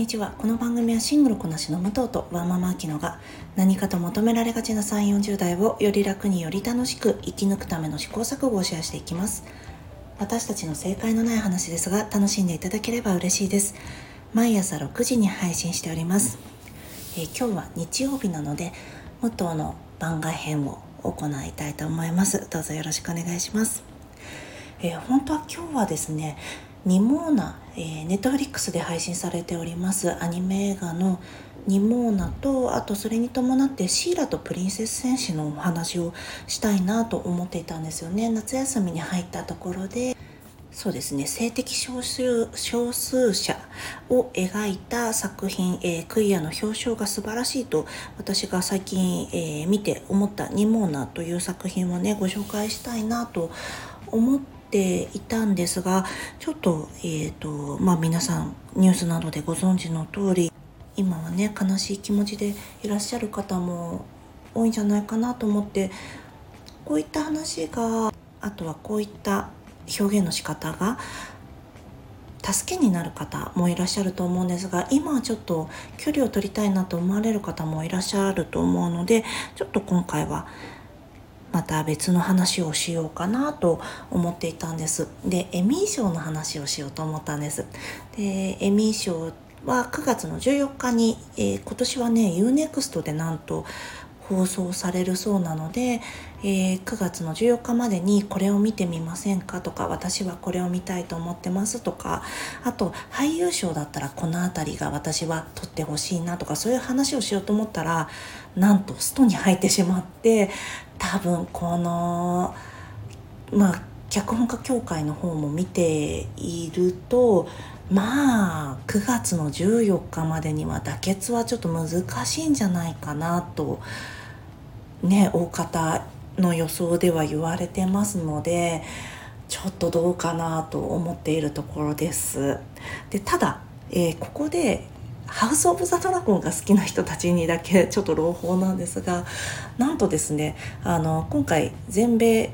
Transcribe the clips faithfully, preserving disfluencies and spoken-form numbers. にちは。この番組はシングルこなしの武藤とワンママアキノが何かと求められがちなさんじゅう、よんじゅうだいをより楽により楽しく生き抜くための試行錯誤をシェアしていきます。私たちの正解のない話ですが、楽しんでいただければ嬉しいです。毎朝ろくじに配信しております。えー、今日は日曜日なので武藤の番外編を行いたいと思います。どうぞよろしくお願いします。えー、本当は今日はですね、ニモーナ、えー、ネットフリックスで配信されておりますアニメ映画のニモーナと、あとそれに伴ってシーラとプリンセス戦士のお話をしたいなと思っていたんですよね。夏休みに入ったところで、そうですね、性的少数、少数者を描いた作品、えー、クイアの表彰が素晴らしいと私が最近、えー、見て思ったニモーナという作品をね、ご紹介したいなと思ってていたんですが、ちょっとえっとまあ皆さんニュースなどでご存知の通り、今はね悲しい気持ちでいらっしゃる方も多いんじゃないかなと思って、こういった話が、あとはこういった表現の仕方が助けになる方もいらっしゃると思うんですが、今はちょっと距離を取りたいなと思われる方もいらっしゃると思うので、ちょっと今回はまた別の話をしようかなと思っていたんです。で、エミー賞の話をしようと思ったんです。で、エミー賞はくがつのじゅうよっかに、えー、今年はね ユーネクスト でなんと放送されるそうなので、えー、くがつのじゅうよっかまでにこれを見てみませんかとか、私はこれを見たいと思ってますとか、あと俳優賞だったらこのあたりが私は撮ってほしいなとか、そういう話をしようと思ったら、なんとストに入ってしまって、多分このまあ脚本家協会の方も見ていると、まあくがつのじゅうよっかまでには妥結はちょっと難しいんじゃないかなとね、大方の予想では言われてますので、ちょっとどうかなと思っているところです。で、ただ、えー、ここでハウスオブザドラゴンが好きな人たちにだけちょっと朗報なんですが、なんとですね、あの今回全米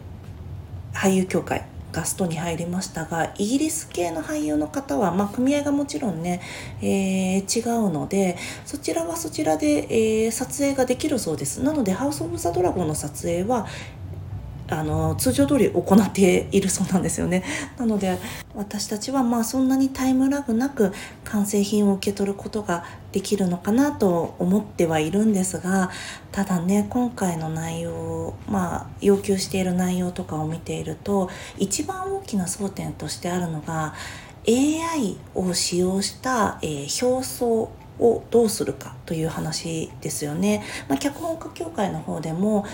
俳優協会ガストに入りましたが、イギリス系の俳優の方は、まあ、組合がもちろんね、えー、違うので、そちらはそちらで、えー、撮影ができるそうです。なのでハウスオブザドラゴンの撮影はあの通常通り行っているそうなんですよね。なので私たちはまあそんなにタイムラグなく完成品を受け取ることができるのかなと思ってはいるんですが、ただね、今回の内容、まあ要求している内容とかを見ていると、一番大きな争点としてあるのが エーアイ を使用した、えー、表層をどうするかという話ですよね。まあ、脚本家協会の方でも、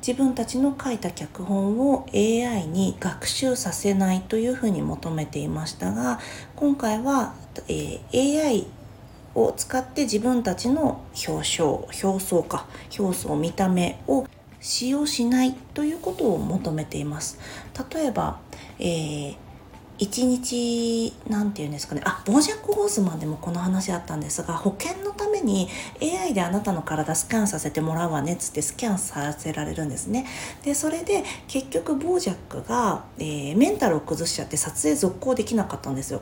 自分たちの書いた脚本を エーアイ に学習させないというふうに求めていましたが、今回は、えー、エーアイ を使って自分たちの表象、表層か、表層、見た目を使用しないということを求めています。例えば、えー一日、なんていうんですかね、あ、ボージャック・ホースマンでもこの話あったんですが、保険のために エーアイ であなたの体スキャンさせてもらうわね、つってスキャンさせられるんですね。で、それで結局ボージャックが、えー、メンタルを崩しちゃって撮影続行できなかったんですよ。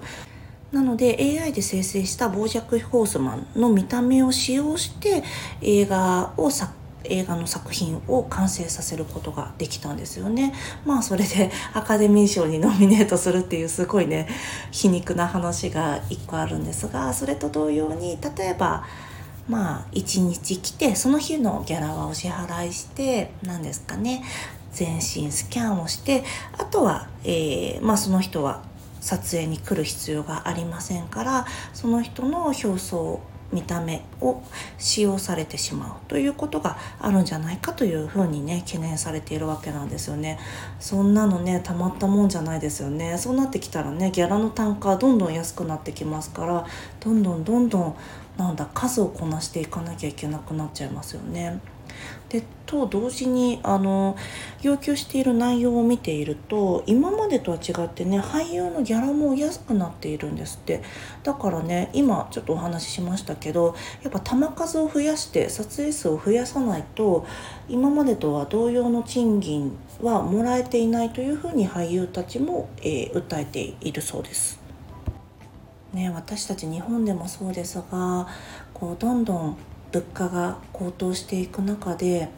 なので エーアイ で生成したボージャック・ホースマンの見た目を使用して映画を作映画の作品を完成させることができたんですよね。まあそれでアカデミー賞にノミネートするっていうすごいね、皮肉な話が一個あるんですが、それと同様に、例えばまあ一日来てその日のギャラはお支払いして、何ですかね、全身スキャンをして、あとは、えー、まあその人は撮影に来る必要がありませんから、その人の表層、見た目を使用されてしまうということがあるんじゃないかというふうにね、懸念されているわけなんですよね。そんなのね、たまったもんじゃないですよね。そうなってきたらね、ギャラの単価はどんどん安くなってきますから、どんどんどんどんなんだ数をこなしていかなきゃいけなくなっちゃいますよね。で、と同時に、あの要求している内容を見ていると、今までとは違ってね、俳優のギャラも安くなっているんですって。だからね、今ちょっとお話ししましたけど、やっぱ玉数を増やして撮影数を増やさないと、今までとは同様の賃金はもらえていないというふうに俳優たちも、えー、訴えているそうです。ね、私たち日本でもそうですが、こうどんどん物価が高騰していく中で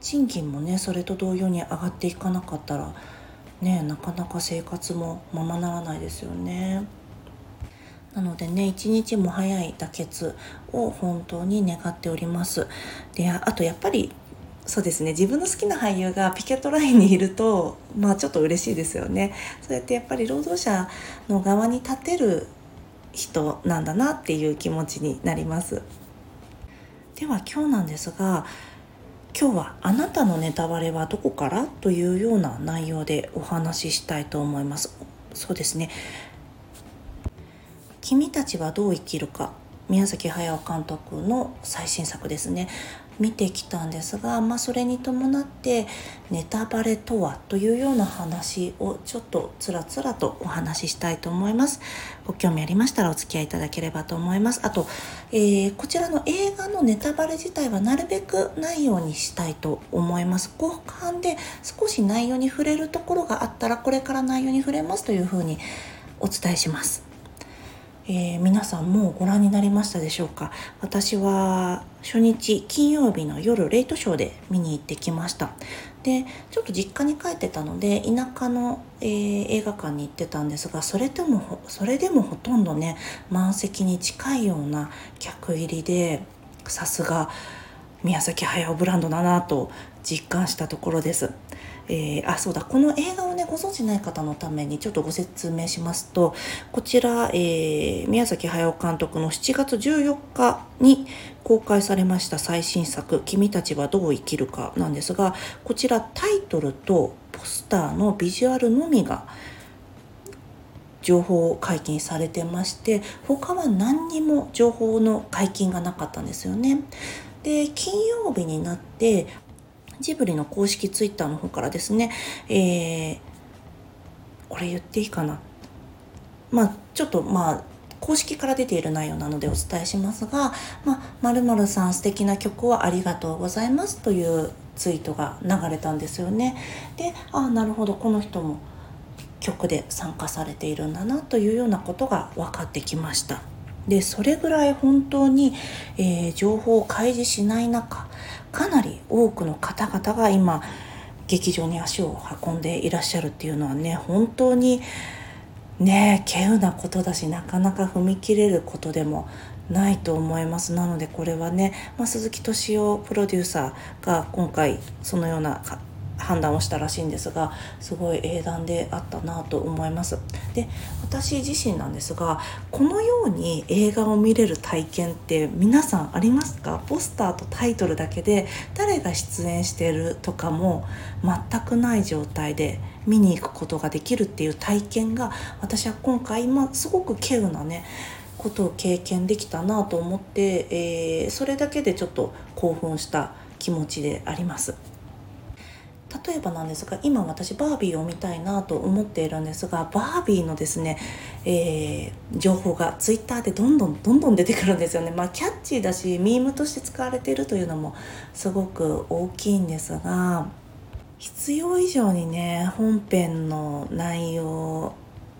賃金もねそれと同様に上がっていかなかったらね、なかなか生活もままならないですよね。なのでね、一日も早い妥結を本当に願っております。で、あとやっぱりそうですね、自分の好きな俳優がピケットラインにいると、まあちょっと嬉しいですよね。そうやってやっぱり労働者の側に立てる人なんだなっていう気持ちになります。では今日なんですが、今日はあなたのネタバレはどこからというような内容でお話ししたいと思います。そうですね、君たちはどう生きるか、宮崎駿監督の最新作ですね、見てきたんですが、まあ、それに伴ってネタバレとはというような話をちょっとつらつらとお話ししたいと思います。ご興味ありましたらお付き合いいただければと思います。あと、えー、こちらの映画のネタバレ自体はなるべくないようにしたいと思います。後半で少し内容に触れるところがあったら、これから内容に触れますというふうにお伝えします。えー、皆さんもうご覧になりましたでしょうか。私は初日金曜日の夜レイトショーで見に行ってきました。で、ちょっと実家に帰ってたので田舎の、えー、映画館に行ってたんですが、それでもそれでもほとんどね満席に近いような客入りで、さすが宮崎駿ブランドだなと実感したところです。えー、あ、そうだ、この映画をねご存知ない方のためにちょっとご説明しますと、こちら、えー、宮崎駿監督のしちがつじゅうよっかに公開されました最新作「君たちはどう生きるか」なんですが、こちらタイトルとポスターのビジュアルのみが情報解禁されてまして、他は何にも情報の解禁がなかったんですよね。で、金曜日になってジブリの公式ツイッターの方からですね、えー、これ言っていいかな、まあちょっとまあ公式から出ている内容なのでお伝えしますが、まあ、〇〇さん素敵な曲をありがとうございますというツイートが流れたんですよね。で、あ、なるほど、この人も曲で参加されているんだなというようなことが分かってきました。で、それぐらい本当に、えー、情報を開示しない中、かなり多くの方々が今劇場に足を運んでいらっしゃるっていうのはね、本当にね稀有なことだし、なかなか踏み切れることでもないと思います。なのでこれはね、まあ、鈴木敏夫プロデューサーが今回そのような判断をしたらしいんですが、すごい英断であったなと思います。で、私自身なんですが、このように映画を見れる体験って皆さんありますか？ポスターとタイトルだけで誰が出演してるとかも全くない状態で見に行くことができるっていう体験が、私は今回今すごく稀有なねことを経験できたなと思って、えー、それだけでちょっと興奮した気持ちであります。例えばなんですが、今私バービーを見たいなと思っているんですが、バービーのですね、えー、情報がツイッターでどんどんどんどん出てくるんですよね。まあキャッチーだし、ミームとして使われているというのもすごく大きいんですが、必要以上にね本編の内容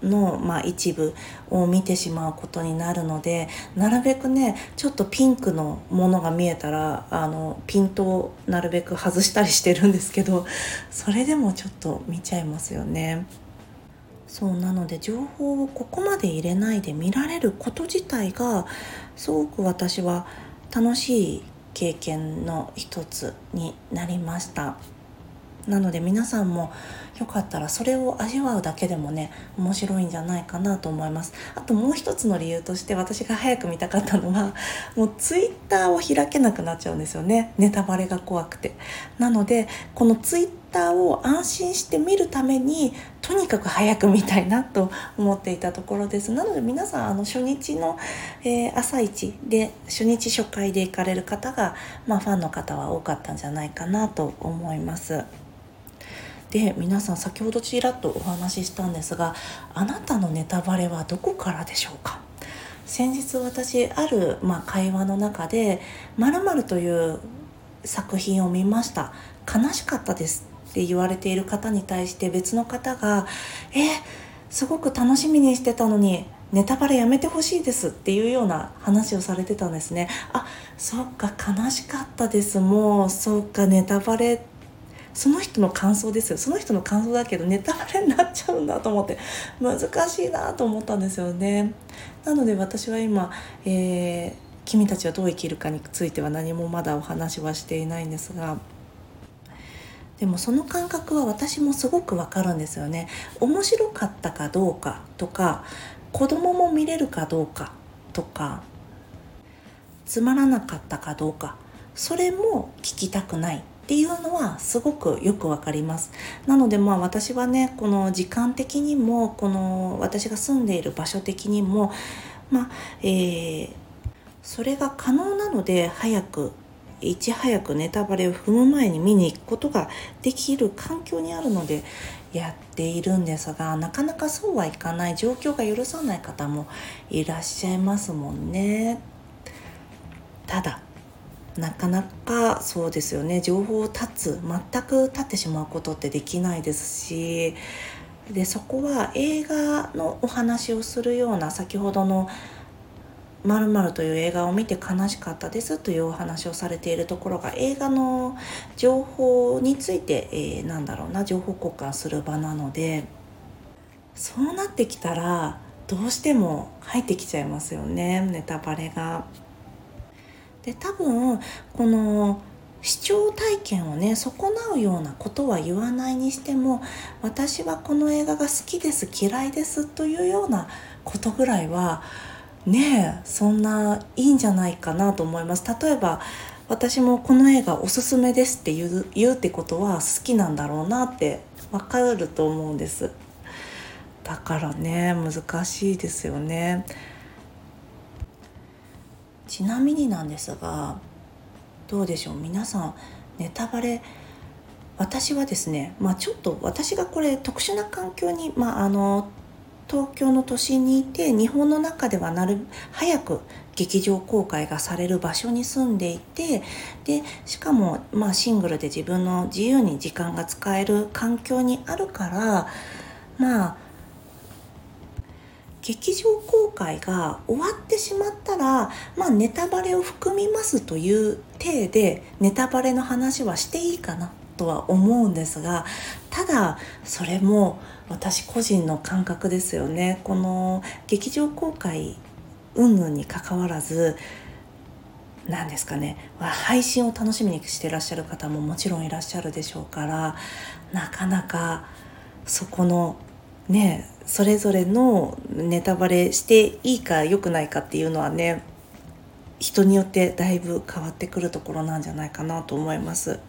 の、まあ、一部を見てしまうことになるので、なるべくねちょっとピンクのものが見えたらあのピントをなるべく外したりしてるんですけど、それでもちょっと見ちゃいますよね。そうなので情報をここまで入れないで見られること自体がすごく私は楽しい経験の一つになりました。なので皆さんもよかったらそれを味わうだけでもね面白いんじゃないかなと思います。あともう一つの理由として、私が早く見たかったのはもうツイッターを開けなくなっちゃうんですよね、ネタバレが怖くて。なのでこのツイッターを安心して見るためにとにかく早く見たいなと思っていたところです。なので皆さんあの初日の、えー、朝一で初日初回で行かれる方が、まあ、ファンの方は多かったんじゃないかなと思います。で、皆さん先ほどちらっとお話ししたんですが、あなたのネタバレはどこからでしょうか。先日私ある、まあ、会話の中で〇〇という作品を見ました、悲しかったですって言われている方に対して、別の方がえー、すごく楽しみにしてたのにネタバレやめてほしいですっていうような話をされてたんですね。あ、そっか、悲しかったです。もうそっか、ネタバレ、その人の感想ですよ。その人の感想だけどネタバレになっちゃうんだと思って、難しいなと思ったんですよね。なので私は今、えー、君たちはどう生きるかについては何もまだお話はしていないんですが、でもその感覚は私もすごくわかるんですよね。面白かったかどうかとか、子供も見れるかどうかとか、つまらなかったかどうか、それも聞きたくないっていうのはすごくよくわかります。なのでまあ私はね、この時間的にも、この私が住んでいる場所的にも、まあ、えー、それが可能なので早くいち早くネタバレを踏む前に見に行くことができる環境にあるのでやっているんですが、なかなかそうはいかない、状況が許さない方もいらっしゃいますもんね。ただなかなかそうですよね、情報を断つ、全く断ってしまうことってできないですし、でそこは映画のお話をするような、先ほどの〇〇という映画を見て悲しかったですというお話をされているところが、映画の情報について、えー、なんだろうな、情報交換する場なので、そうなってきたらどうしても入ってきちゃいますよね、ネタバレが。で、多分この視聴体験をね、損なうようなことは言わないにしても、私はこの映画が好きです、嫌いですというようなことぐらいはねえ、そんないいんじゃないかなと思います。例えば私もこの映画おすすめですって言う、言うってことは好きなんだろうなってわかると思うんです。だからね、難しいですよね。ちなみになんですが、どうでしょう皆さん、ネタバレ、私はですね、まあちょっと私がこれ特殊な環境に、まああの東京の都心にいて、日本の中ではなる早く劇場公開がされる場所に住んでいて、でしかもまあシングルで自分の自由に時間が使える環境にあるから、まあ劇場公開が終わってしまったら、まあネタバレを含みますという体でネタバレの話はしていいかなとは思うんですが、ただそれも私個人の感覚ですよね。この劇場公開云々に関わらず、なんですかね、配信を楽しみにしていらっしゃる方ももちろんいらっしゃるでしょうから、なかなかそこのね、それぞれのネタバレしていいか良くないかっていうのはね、人によってだいぶ変わってくるところなんじゃないかなと思います。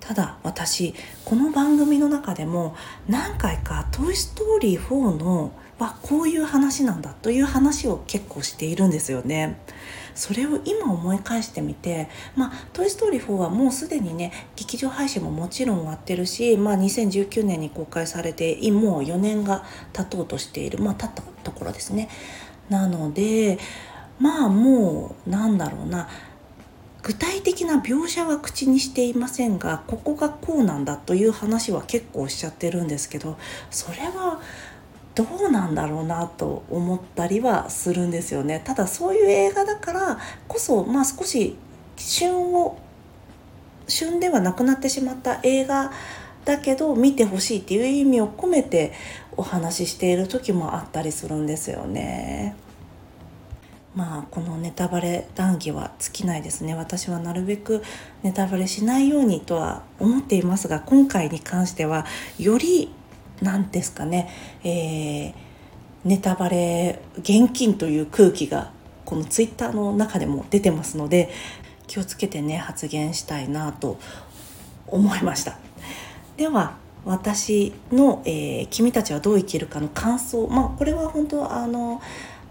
ただ私この番組の中でも何回かトイストーリーフォーのはこういう話なんだという話を結構しているんですよね。それを今思い返してみて、まあトイストーリーフォーはもうすでにね、劇場配信ももちろん終わってるし、まあにせんじゅうきゅうねんに公開されてもうよねんが経とうとしている、まあ経ったところですね。なのでまあもうなんだろうな、具体的な描写は口にしていませんが、ここがこうなんだという話は結構しちゃってるんですけど、それはどうなんだろうなと思ったりはするんですよね。ただそういう映画だからこそ、まあ少し旬を旬ではなくなってしまった映画だけど見てほしいっていう意味を込めてお話ししている時もあったりするんですよね。まあ、このネタバレ談義は尽きないですね。私はなるべくネタバレしないようにとは思っていますが、今回に関してはより何ですかね、えー、ネタバレ厳禁という空気がこのツイッターの中でも出てますので、気をつけてね発言したいなと思いました。では私の、えー、君たちはどう生きるかの感想、まあこれは本当あの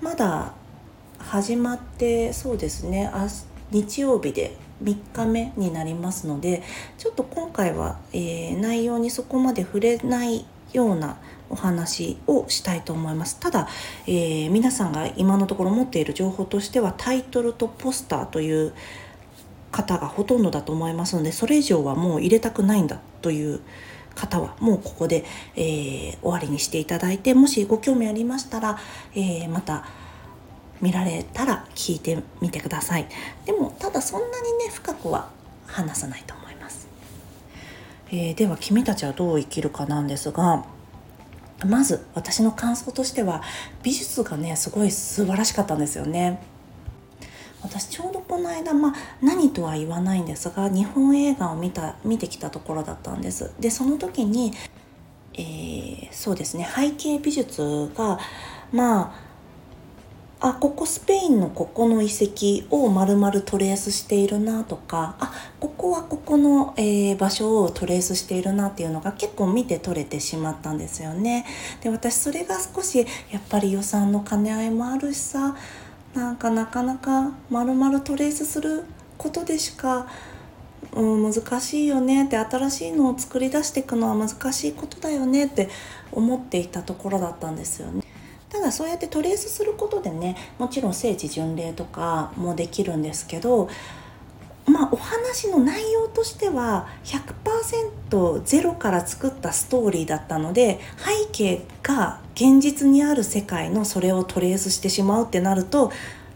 まだ始まってそうですね、日曜日でみっかめになりますので、ちょっと今回は、えー、内容にそこまで触れないようなお話をしたいと思います。ただ、えー、皆さんが今のところ持っている情報としてはタイトルとポスターという方がほとんどだと思いますので、それ以上はもう入れたくないんだという方はもうここで、えー、終わりにしていただいて、もしご興味ありましたら、えー、また見られたら聞いてみてください。でもただそんなにね深くは話さないと思います。えー、では君たちはどう生きるかなんですが、まず私の感想としては美術がねすごい素晴らしかったんですよね。私ちょうどこの間、まあ、何とは言わないんですが日本映画を見た見てきたところだったんです。でその時に、えー、そうですね背景美術がまああここスペインのここの遺跡を丸々トレースしているなとか、あここはここの、えー、場所をトレースしているなっていうのが結構見て取れてしまったんですよね。で私それが少しやっぱり予算の兼ね合いもあるしさ、なんかなかなか丸々トレースすることでしか、うん、難しいよねって、新しいのを作り出していくのは難しいことだよねって思っていたところだったんですよね。ただそうやってトレースすることでね、もちろん聖地巡礼とかもできるんですけど、まあお話の内容としては ひゃくパーセント ゼロから作ったストーリーだったので、背景が現実にある世界のそれをトレースしてしまうってなると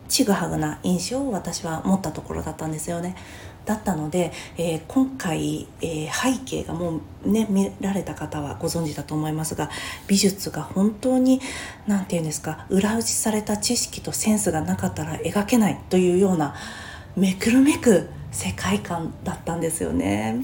ちぐはぐな印象を私は持ったところだったんですよね。だったので、えー、今回、えー、背景がもうね見られた方はご存知だと思いますが、美術が本当になんていうんですか、裏打ちされた知識とセンスがなかったら描けないというようなめくるめく世界観だったんですよね。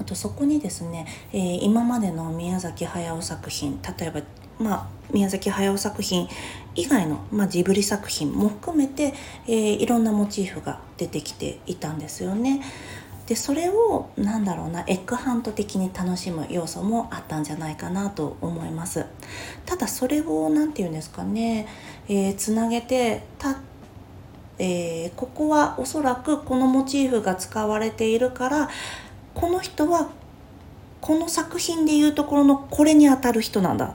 あとそこにですね、えー、今までの宮崎駿作品、例えばまあ、宮崎駿作品以外の、まあ、ジブリ作品も含めて、えー、いろんなモチーフが出てきていたんですよね。でそれをなんだろうな、エッグハント的に楽しむ要素もあったんじゃないかなと思います。ただそれをなんていうんですかね、えー、つなげてた、えー、ここはおそらくこのモチーフが使われているからこの人はこの作品でいうところのこれに当たる人なんだ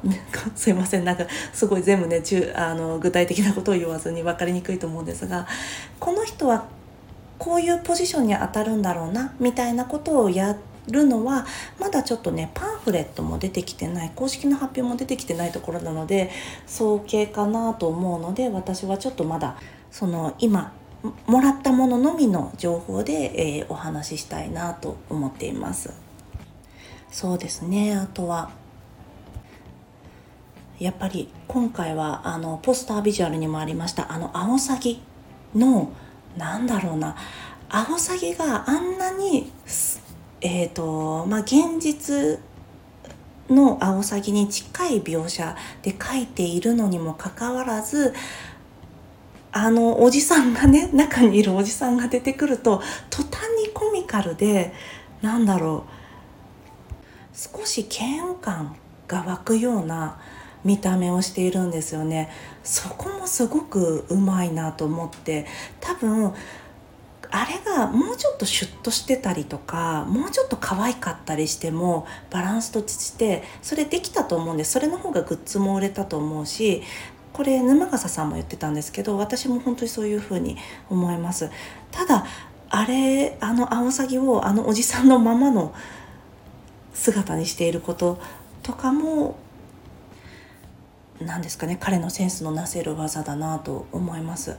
すいません、なんかすごい全部ね中あの具体的なことを言わずに分かりにくいと思うんですが、この人はこういうポジションに当たるんだろうなみたいなことをやるのはまだちょっとねパンフレットも出てきてない、公式の発表も出てきてないところなので早計かなと思うので、私はちょっとまだその今もらったもののみの情報で、えー、お話ししたいなと思っています。そうですね、あとはやっぱり今回はあのポスタービジュアルにもありましたあのアオサギのなんだろうなアオサギがあんなに、えーとまあ、現実のアオサギに近い描写で描いているのにもかかわらず、あのおじさんがね中にいるおじさんが出てくると途端にコミカルでなんだろう少し嫌悪感が湧くような見た目をしているんですよね。そこもすごくうまいなと思って、多分あれがもうちょっとシュッとしてたりとかもうちょっと可愛かったりしてもバランスとしてそれできたと思うんで、それの方がグッズも売れたと思うし、これ沼笠さんも言ってたんですけど私も本当にそういうふうに思います。ただあれあのアオサギをあのおじさんのままの姿にしていることとかも何ですかね、彼のセンスのなせる技だなと思います。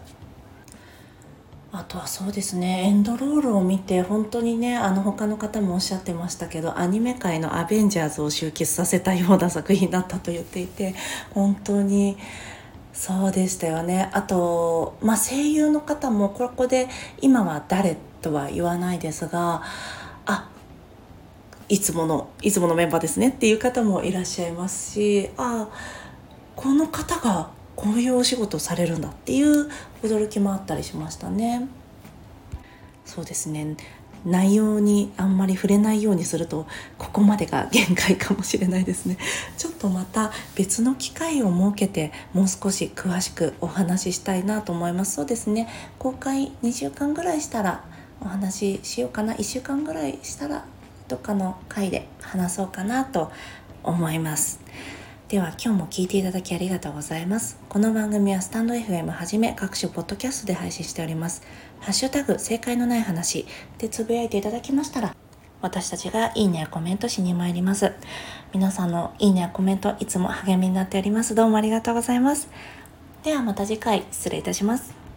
あとはそうですね、エンドロールを見て本当にねあの他の方もおっしゃってましたけどアニメ界のアベンジャーズを集結させたような作品だったと言っていて本当にそうでしたよね。あと、まあ、声優の方もここで今は誰とは言わないですが、あいつものいつものメンバーですねっていう方もいらっしゃいますし、あこの方がこういうお仕事をされるんだっていう驚きもあったりしましたね。そうですね、内容にあんまり触れないようにするとここまでが限界かもしれないですね。ちょっとまた別の機会を設けてもう少し詳しくお話ししたいなと思います。そうですね、公開にしゅうかんぐらいしたらお話ししようかな、いっしゅうかんぐらいしたらどっかの回で話そうかなと思います。では今日も聞いていただきありがとうございます。この番組はスタンド エフエム はじめ各種ポッドキャストで配信しております。ハッシュタグ正解のない話でつぶやいていただきましたら私たちがいいねやコメントしに参ります。皆さんのいいねやコメント、いつも励みになっております。どうもありがとうございます。ではまた次回、失礼いたします。